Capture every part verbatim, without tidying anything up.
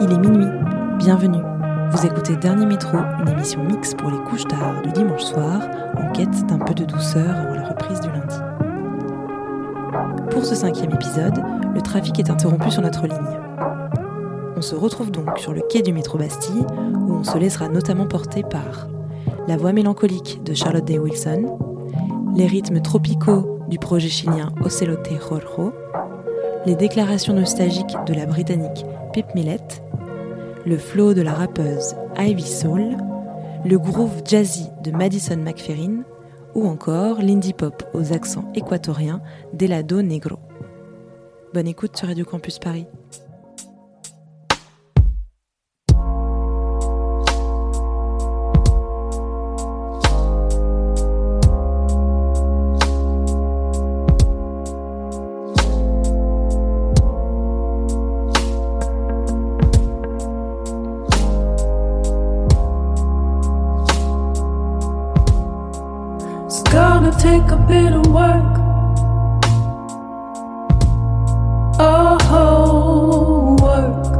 Il est minuit, bienvenue. Vous écoutez Dernier Métro, une émission mixte pour les couches tard du dimanche soir, en quête d'un peu de douceur avant la reprise du lundi. Pour ce cinquième épisode, le trafic est interrompu sur notre ligne. On se retrouve donc sur le quai du métro Bastille, où on se laissera notamment porter par la voix mélancolique de Charlotte Day Wilson, les rythmes tropicaux du projet chilien Ocelote Rorho, les déclarations nostalgiques de la Britannique Pip Millette, le flow de la rappeuse Ivy Soul, le groove jazzy de Madison McFerrin ou encore l'indie pop aux accents équatoriens d'Elado Negro. Bonne écoute sur Radio Campus Paris. Take a bit of work, a whole work.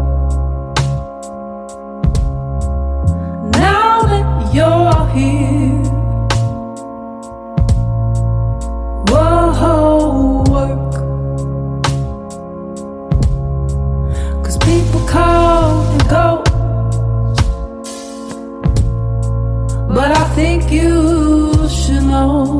Now that you're here, a whole work. 'Cause people come and go, but I think you should know.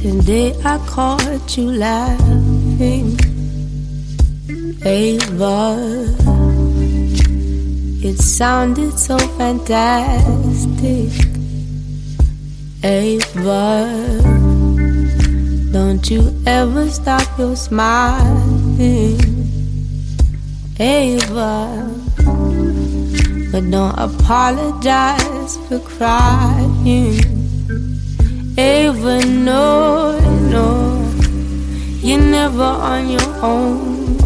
Today I caught you laughing, Ava. It sounded so fantastic, Ava. Don't you ever stop your smiling, Ava. But don't apologize for crying, Ava, no, no, you're never on your own.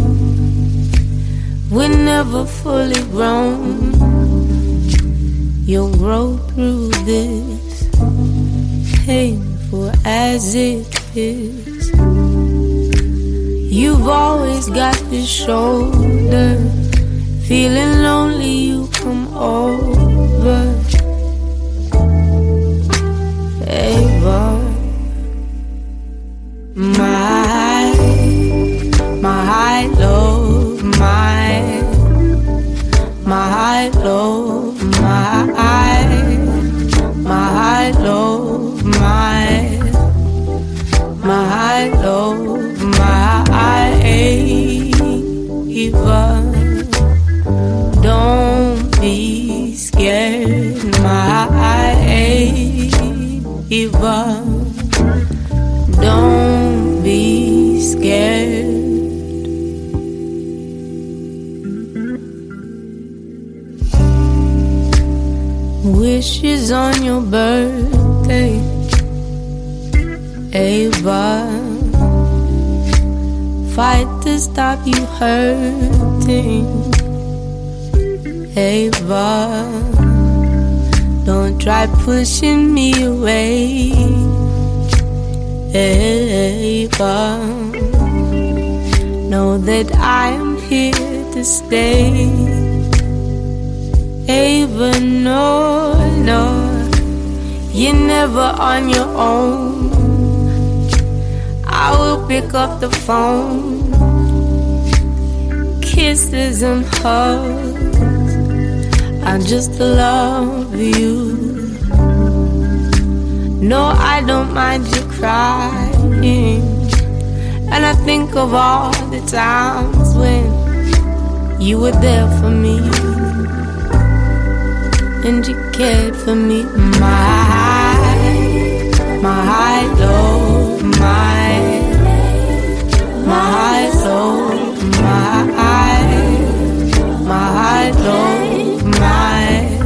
We're never fully grown. You'll grow through this, painful as it is. You've always got this shoulder. Feeling lonely, you come over, Ava. My, my high low, my, my high low, my, my high low, my, my high low, my, Ava. Don't be scared, my Ava. Don't be scared. Wishes on your birthday, able. Fight to stop you hurting, able. Don't try pushing me away, able. Know that I am here to stay, able. No, no, you're never on your own. I will pick up the phone, kisses and hugs. I just love you. No, I don't mind you crying. And I think of all the times when you were there for me and you cared for me. My high, my high, low, my my high, low, my high, my high, low, my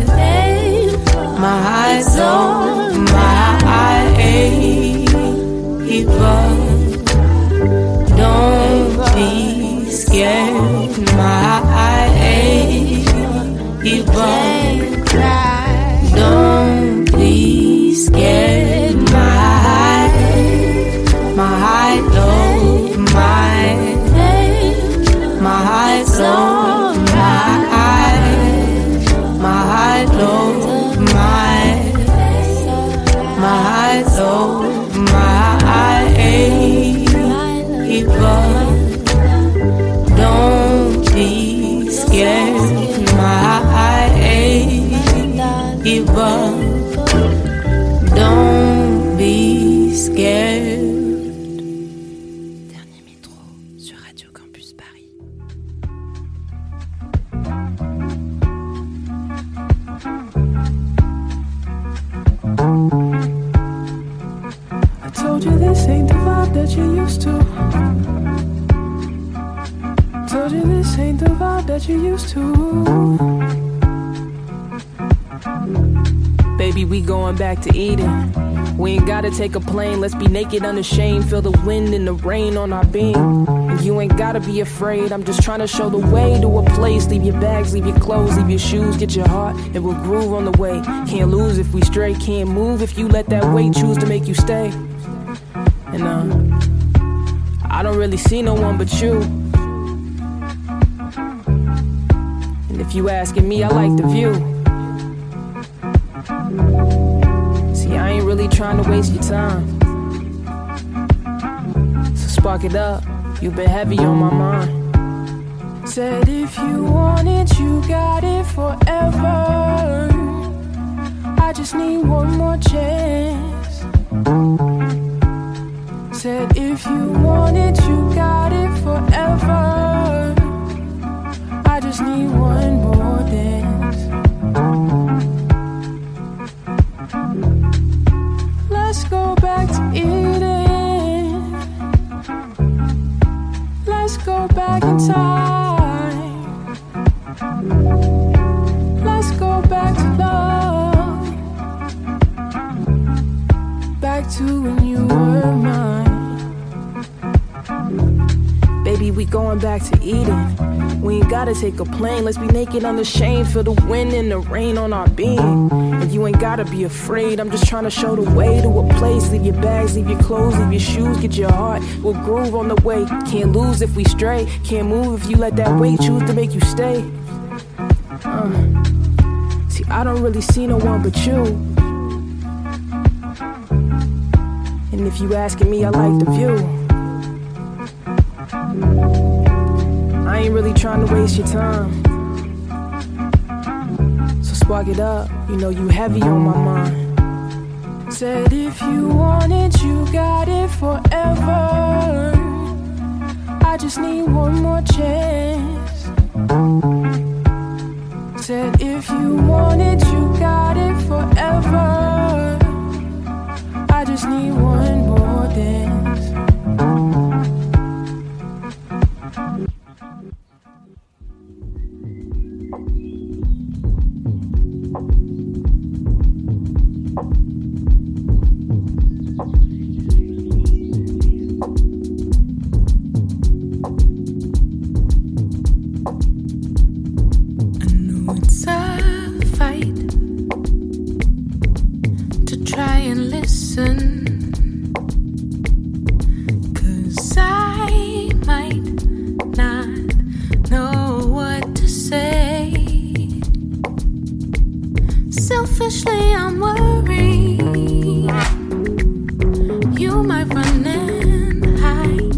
my high, low, my high, people. Don't be scared, my people. Don't be scared, my my love, my my love, my my love, my my love, my. Don't be scared, my people. Don't be scared. Dernier métro sur Radio Campus Paris. I told you this ain't the vibe that you used to. Told you this ain't the vibe that you used to. Baby, we going back to Eden. We ain't gotta take a plane. Let's be naked, unashamed. Feel the wind and the rain on our beam. And you ain't gotta be afraid. I'm just trying to show the way to a place. Leave your bags, leave your clothes, leave your shoes. Get your heart and we'll groove on the way. Can't lose if we stray. Can't move if you let that weight choose to make you stay. And uh, I don't really see no one but you. If you asking me, I like the view. See, I ain't really trying to waste your time. So spark it up, you've been heavy on my mind. Said if you want it, you got it forever. I just need one more chance. Said if you want it, you got it forever. I just need one more dance. Let's go back to Eden. Let's go back in time. Let's go back to love. Back to when you were mine. Baby, we going back to Eden. We ain't gotta take a plane. Let's be naked, unashamed. Feel the wind and the rain on our being. And you ain't gotta be afraid. I'm just trying to show the way to a place. Leave your bags, leave your clothes, leave your shoes. Get your heart, we'll groove on the way. Can't lose if we stray. Can't move if you let that weight choose to make you stay. uh. See, I don't really see no one but you. And if you asking me, I like the view. I ain't really trying to waste your time. So spark it up, you know you heavy on my mind. Said if you want it, you got it forever. I just need one more chance. Said if you want it, you got it forever. I just need one more dance. listen, 'cause I might not know what to say. Selfishly, I'm worried you might run and hide.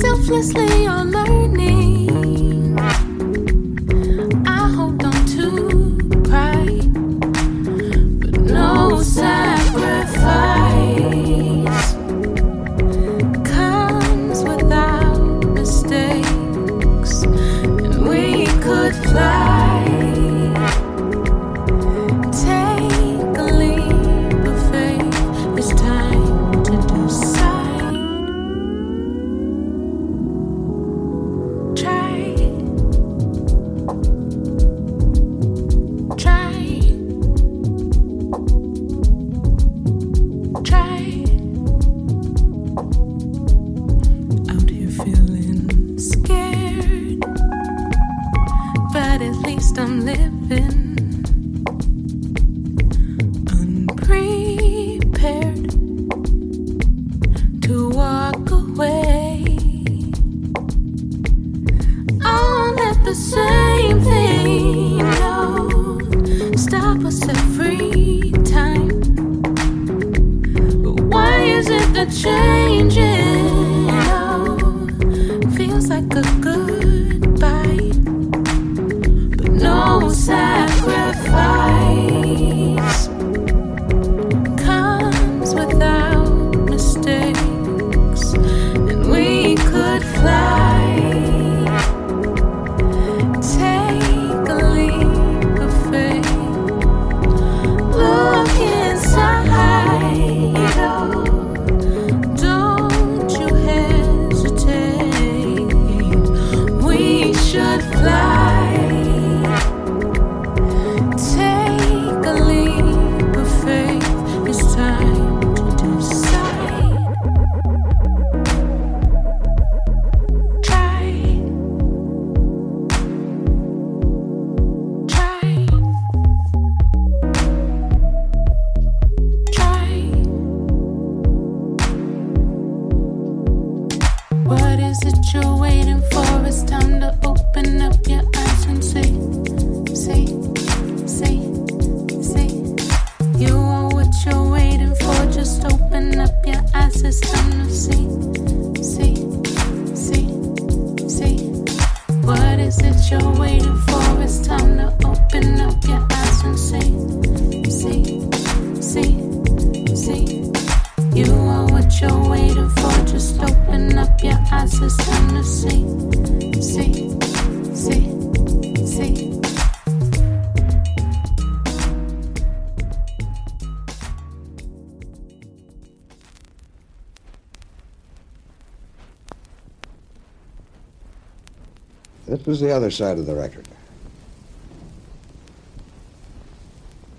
Selflessly, you're learning. I hold on to pride, but no sacrifice comes without mistakes, and we could fly. This was the other side of the record.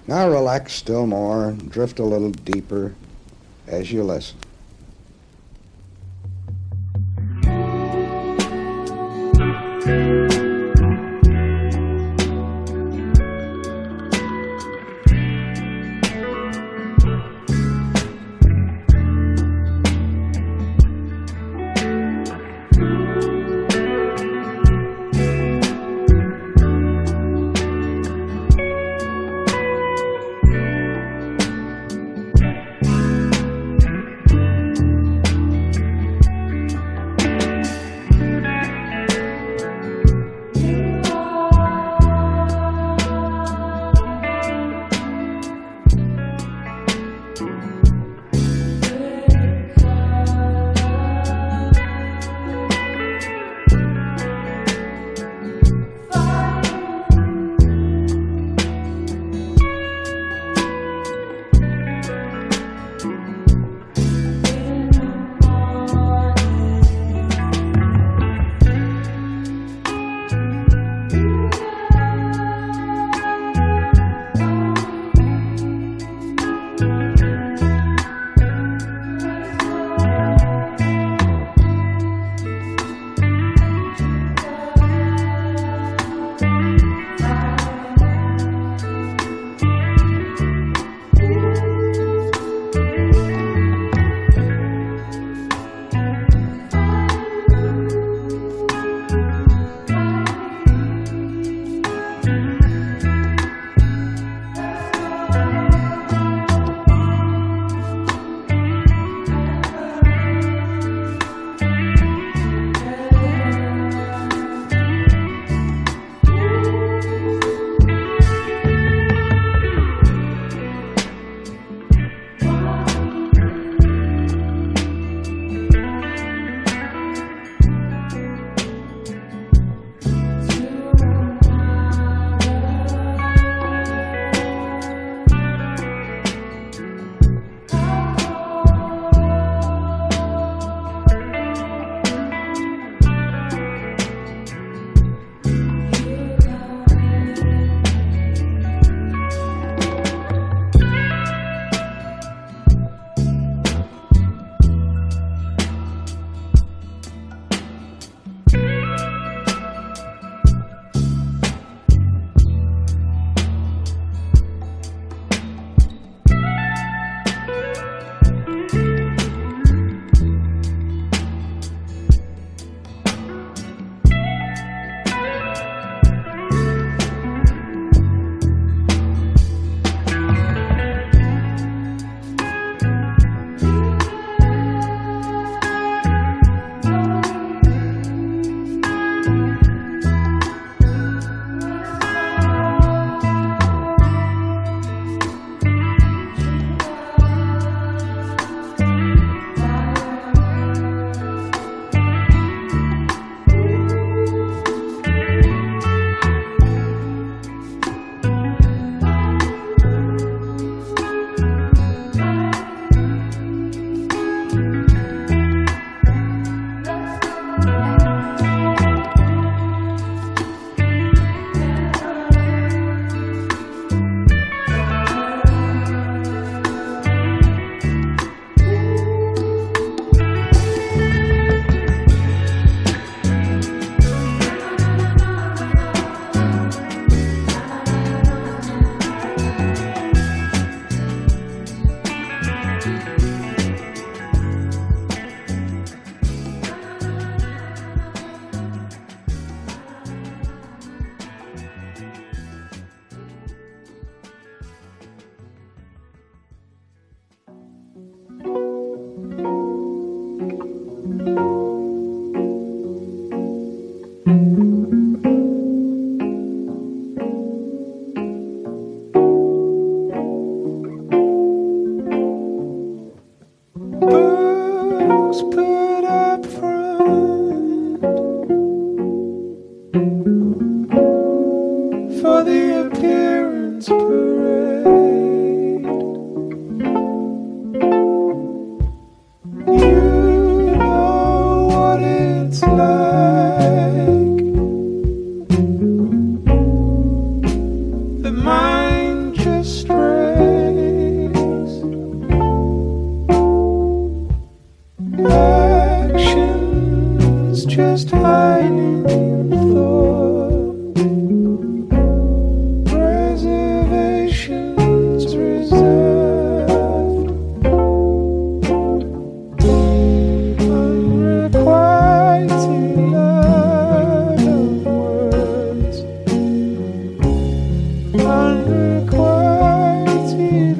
Now relax still more and drift a little deeper as you listen. Boots put up front for the appearance parade. You know what it's like. The mind just strays. Actions just hiding in thought. Reservations reserved. Unrequited love of words. Unrequited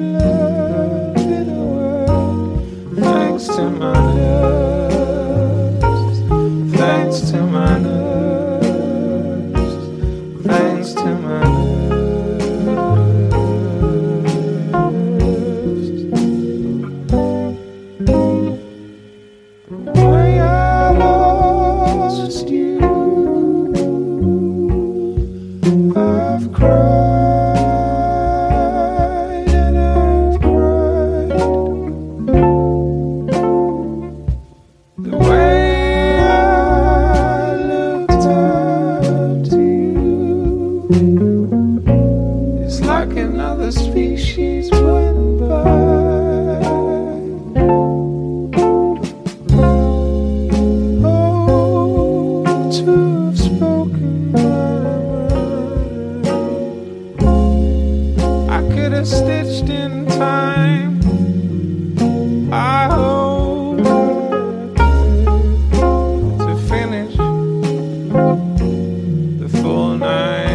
love in the world. Thanks to my love. Thanks to my nerves, thanks to my nerves. Why I lost you, I've cried and I've cried. The way it's like another species went by. Oh, to have spoken my mind. I could have stitched in time. I hope to finish the full nine.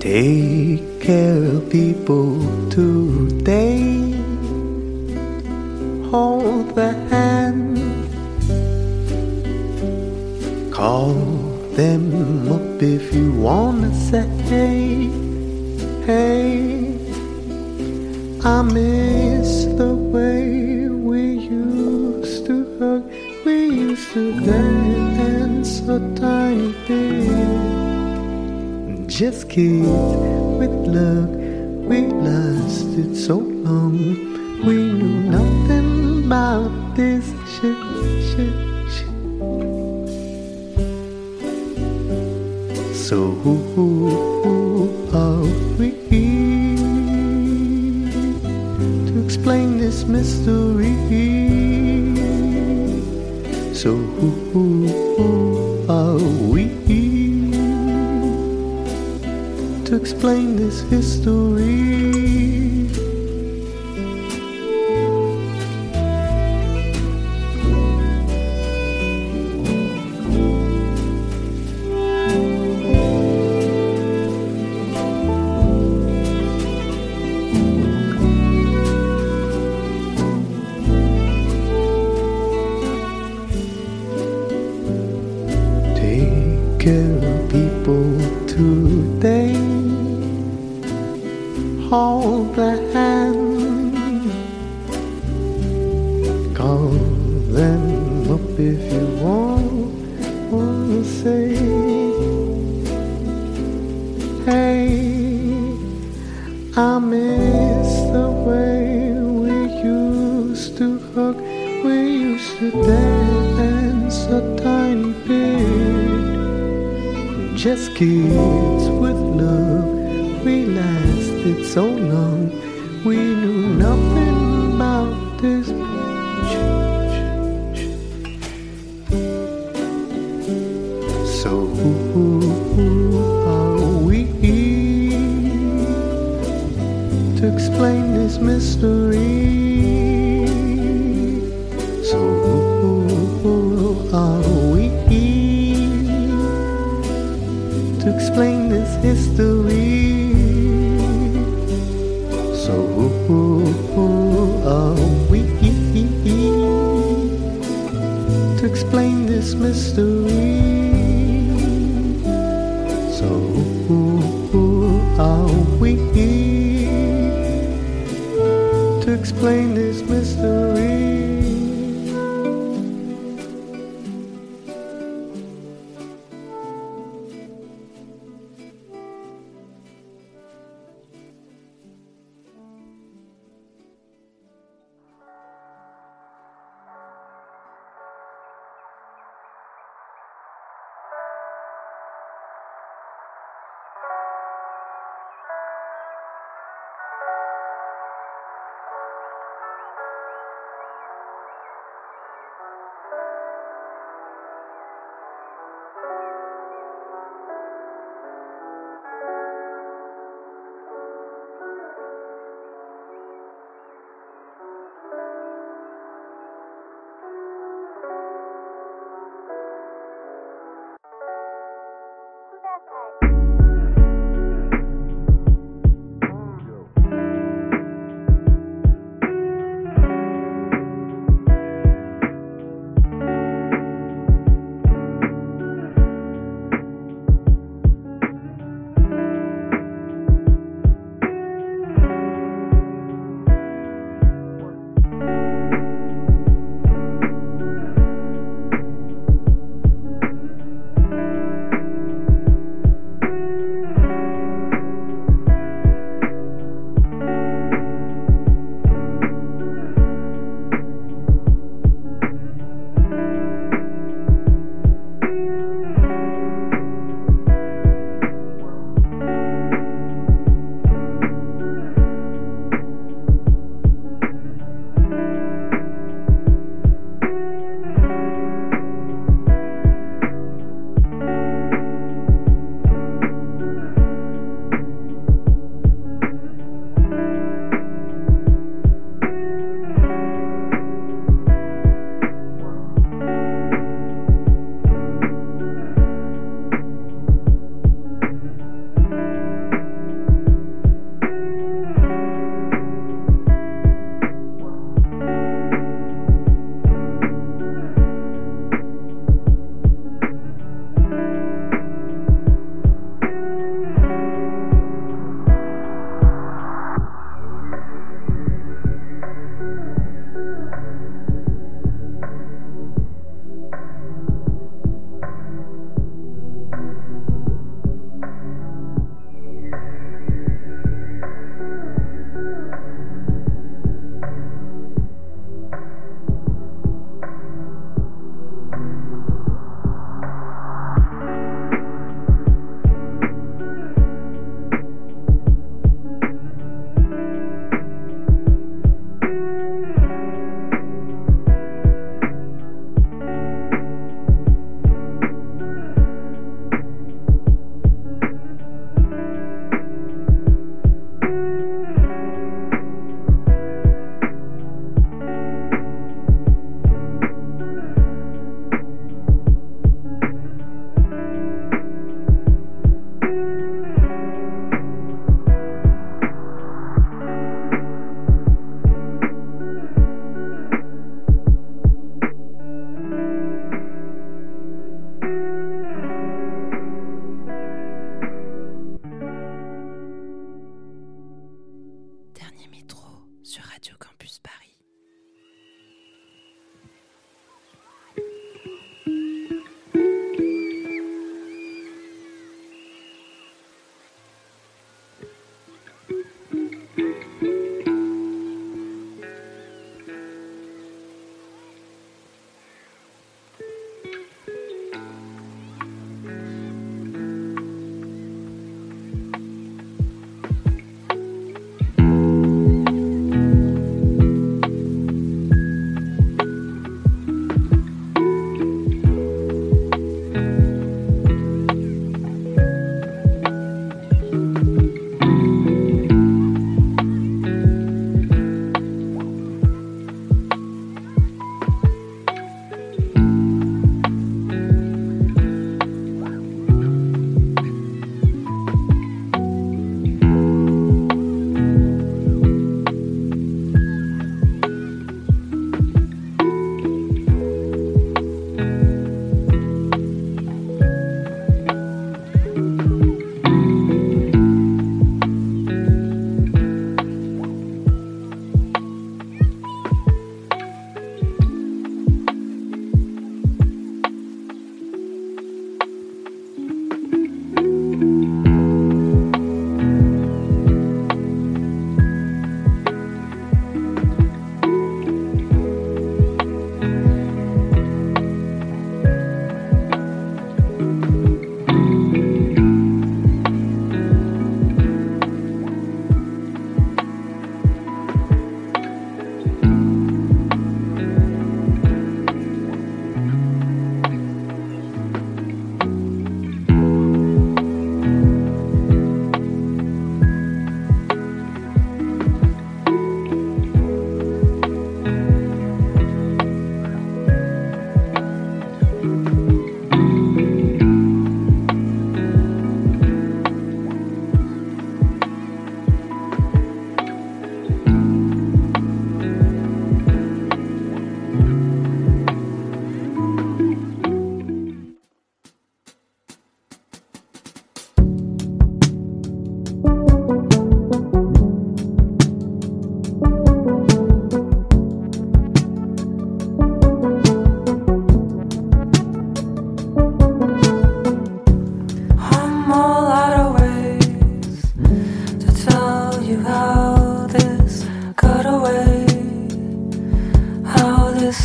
Take care of people today. Hold the hand. Call them up if you wanna say, hey, hey, I miss the way we used to hug. We used to dance a tiny bit. Just kids with love, we lasted so long. We knew nothing about this shit, shit, shit. So who are we to explain this mystery? So who are we to explain this history? just kids with love. We lasted so long. We knew nothing about this. So who are we to explain this mystery? So who are we to explain this history? So who are we to explain this mystery? So who are we to explain this mystery? Thank you.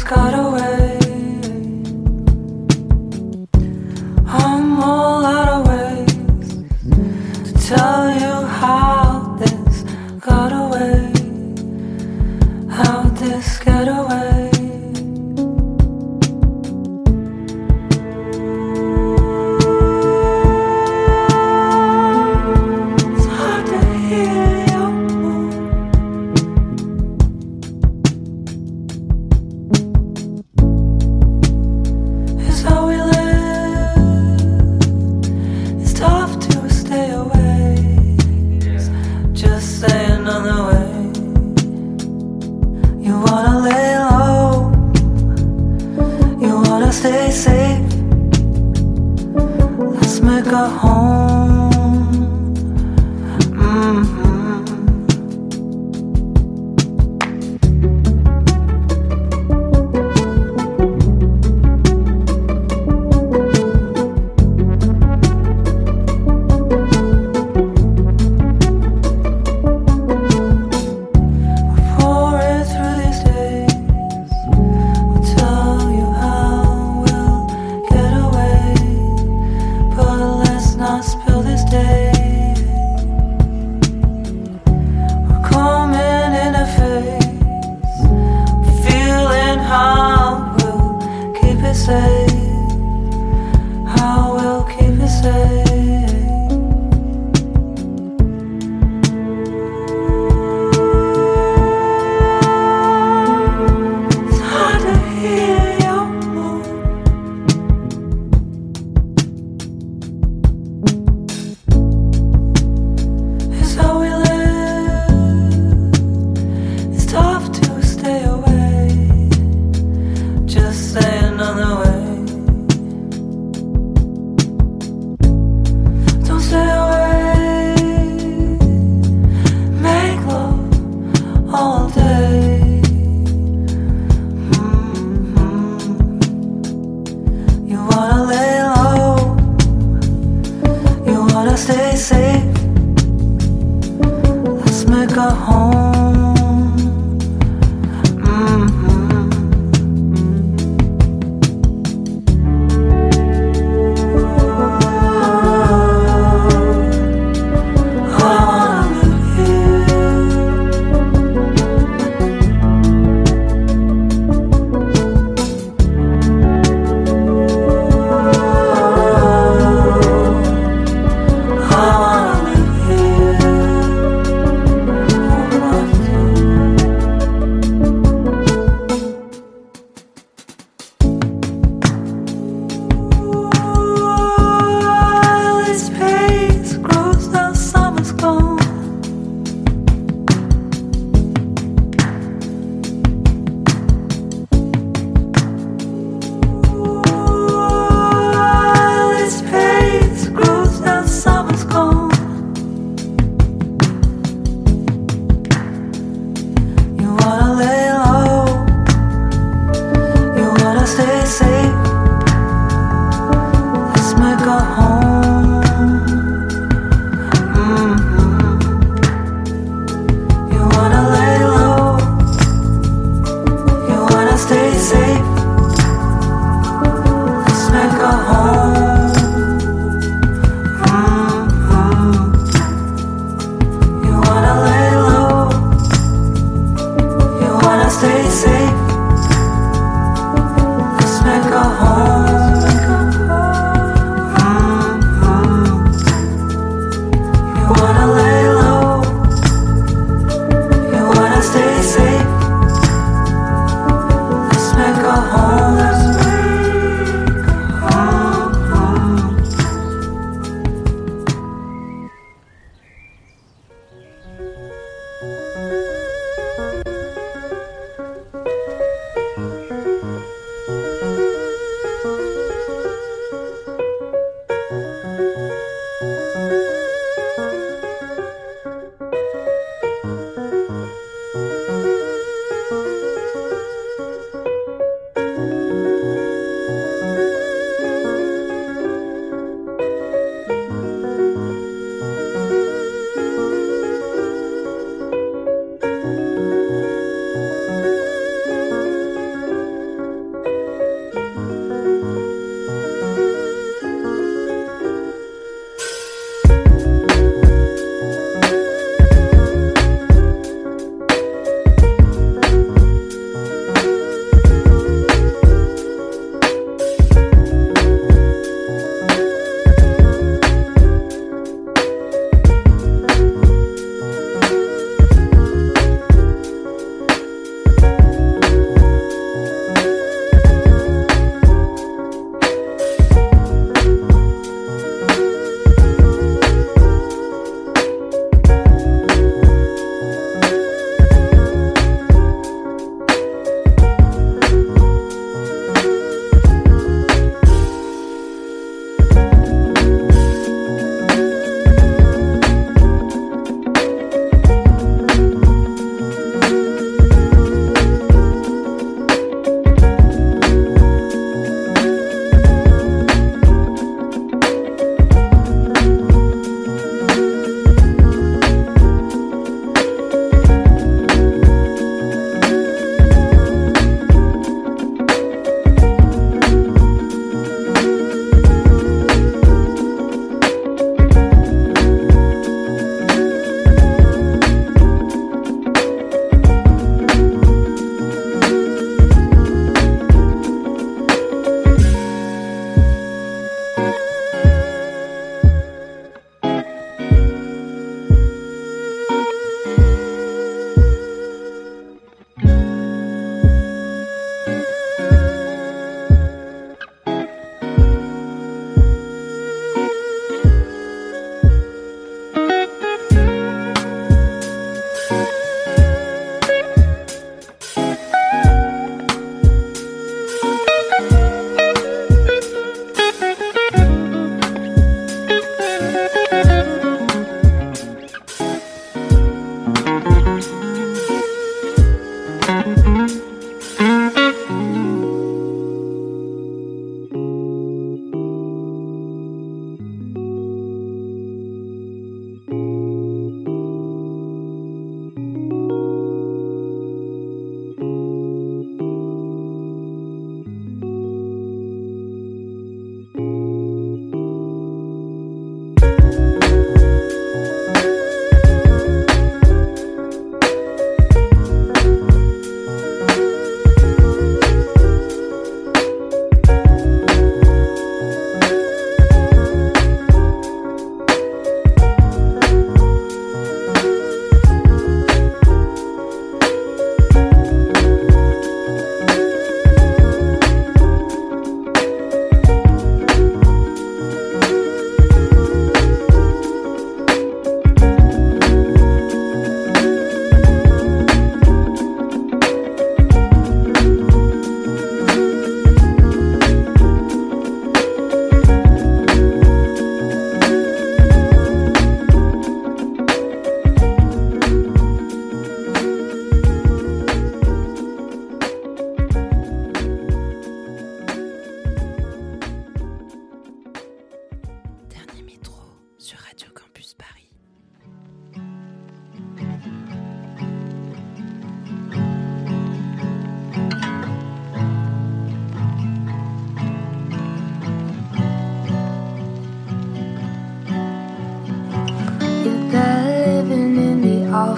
got away. I'm all out of ways to tell you how this got away, how this got away.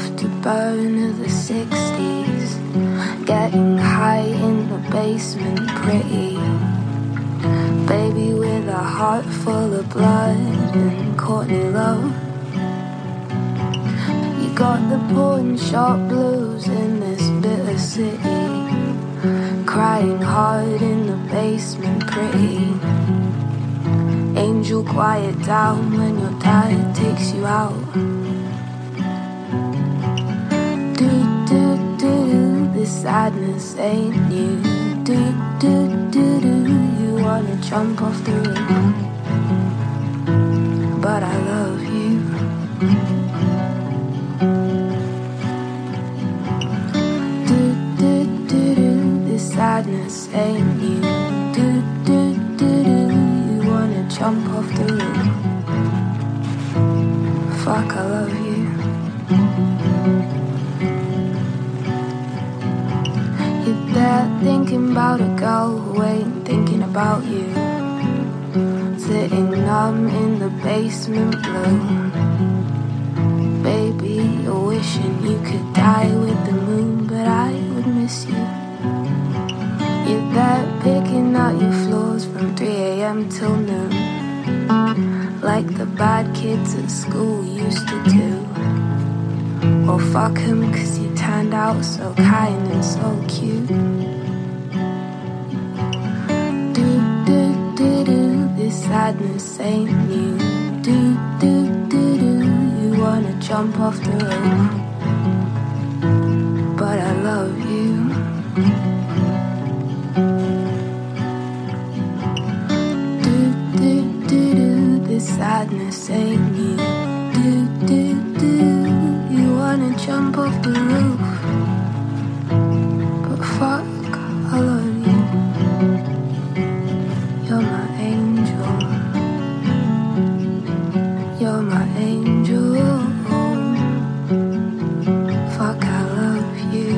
off to Burn of the sixties, getting high in the basement pretty. Baby with a heart full of blood and Courtney Love. You got the pawn shop blues in this bitter city, crying hard in the basement pretty. Angel quiet down when your dad takes you out. This sadness ain't new. Do, do, do, do. You wanna jump off the roof, but I love you. Do, do, do, do. This sadness ain't new. Do, do, do, do. You wanna jump off the roof. Fuck, I love you. There thinking about a girl who ain't thinking about you, sitting numb in the basement blue. Baby, you're wishing you could die with the moon, but I would miss you. You're there picking out your flaws from three a.m. till noon, like the bad kids at school used to do. Well, fuck him, cause you turned out so kind and so cute. Do, do, do, do, this sadness ain't new. Do, do, do, do, you wanna jump off the roof, but I love you. Do, do, do, do, this sadness ain't new. Do, do, do, wanna jump off the roof, but fuck, I love you. You're my angel. You're my angel. Fuck, I love you.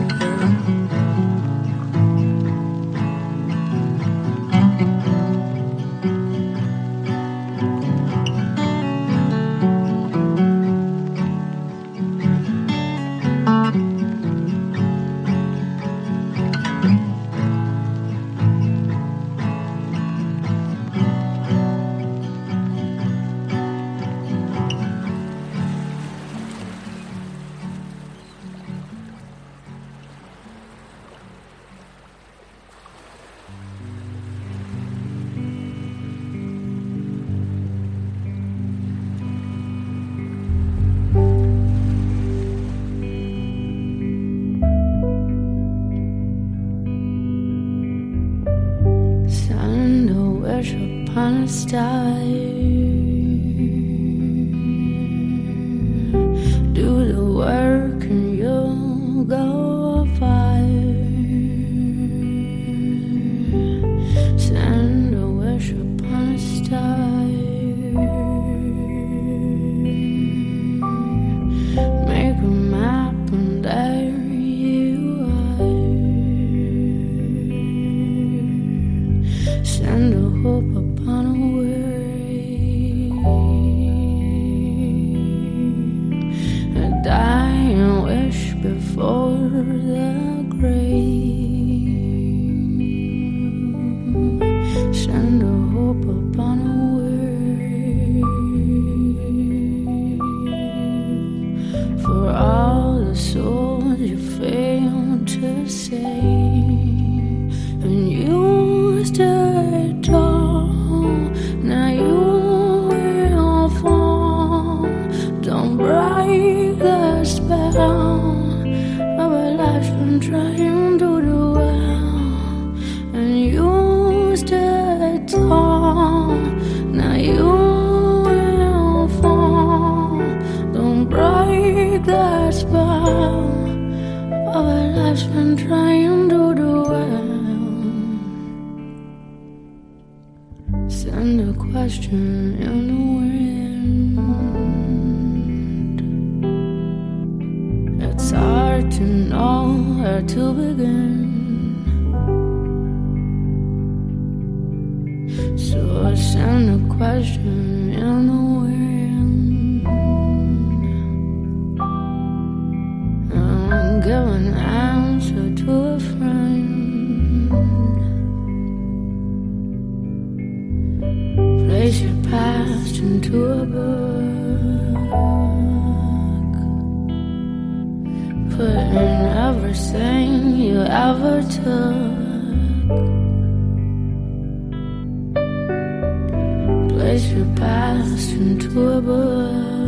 Upon a star, do the work and you'll go far. Send a wish upon a star, make a map and there you are. Send a hope. ever took. Place your past into a book.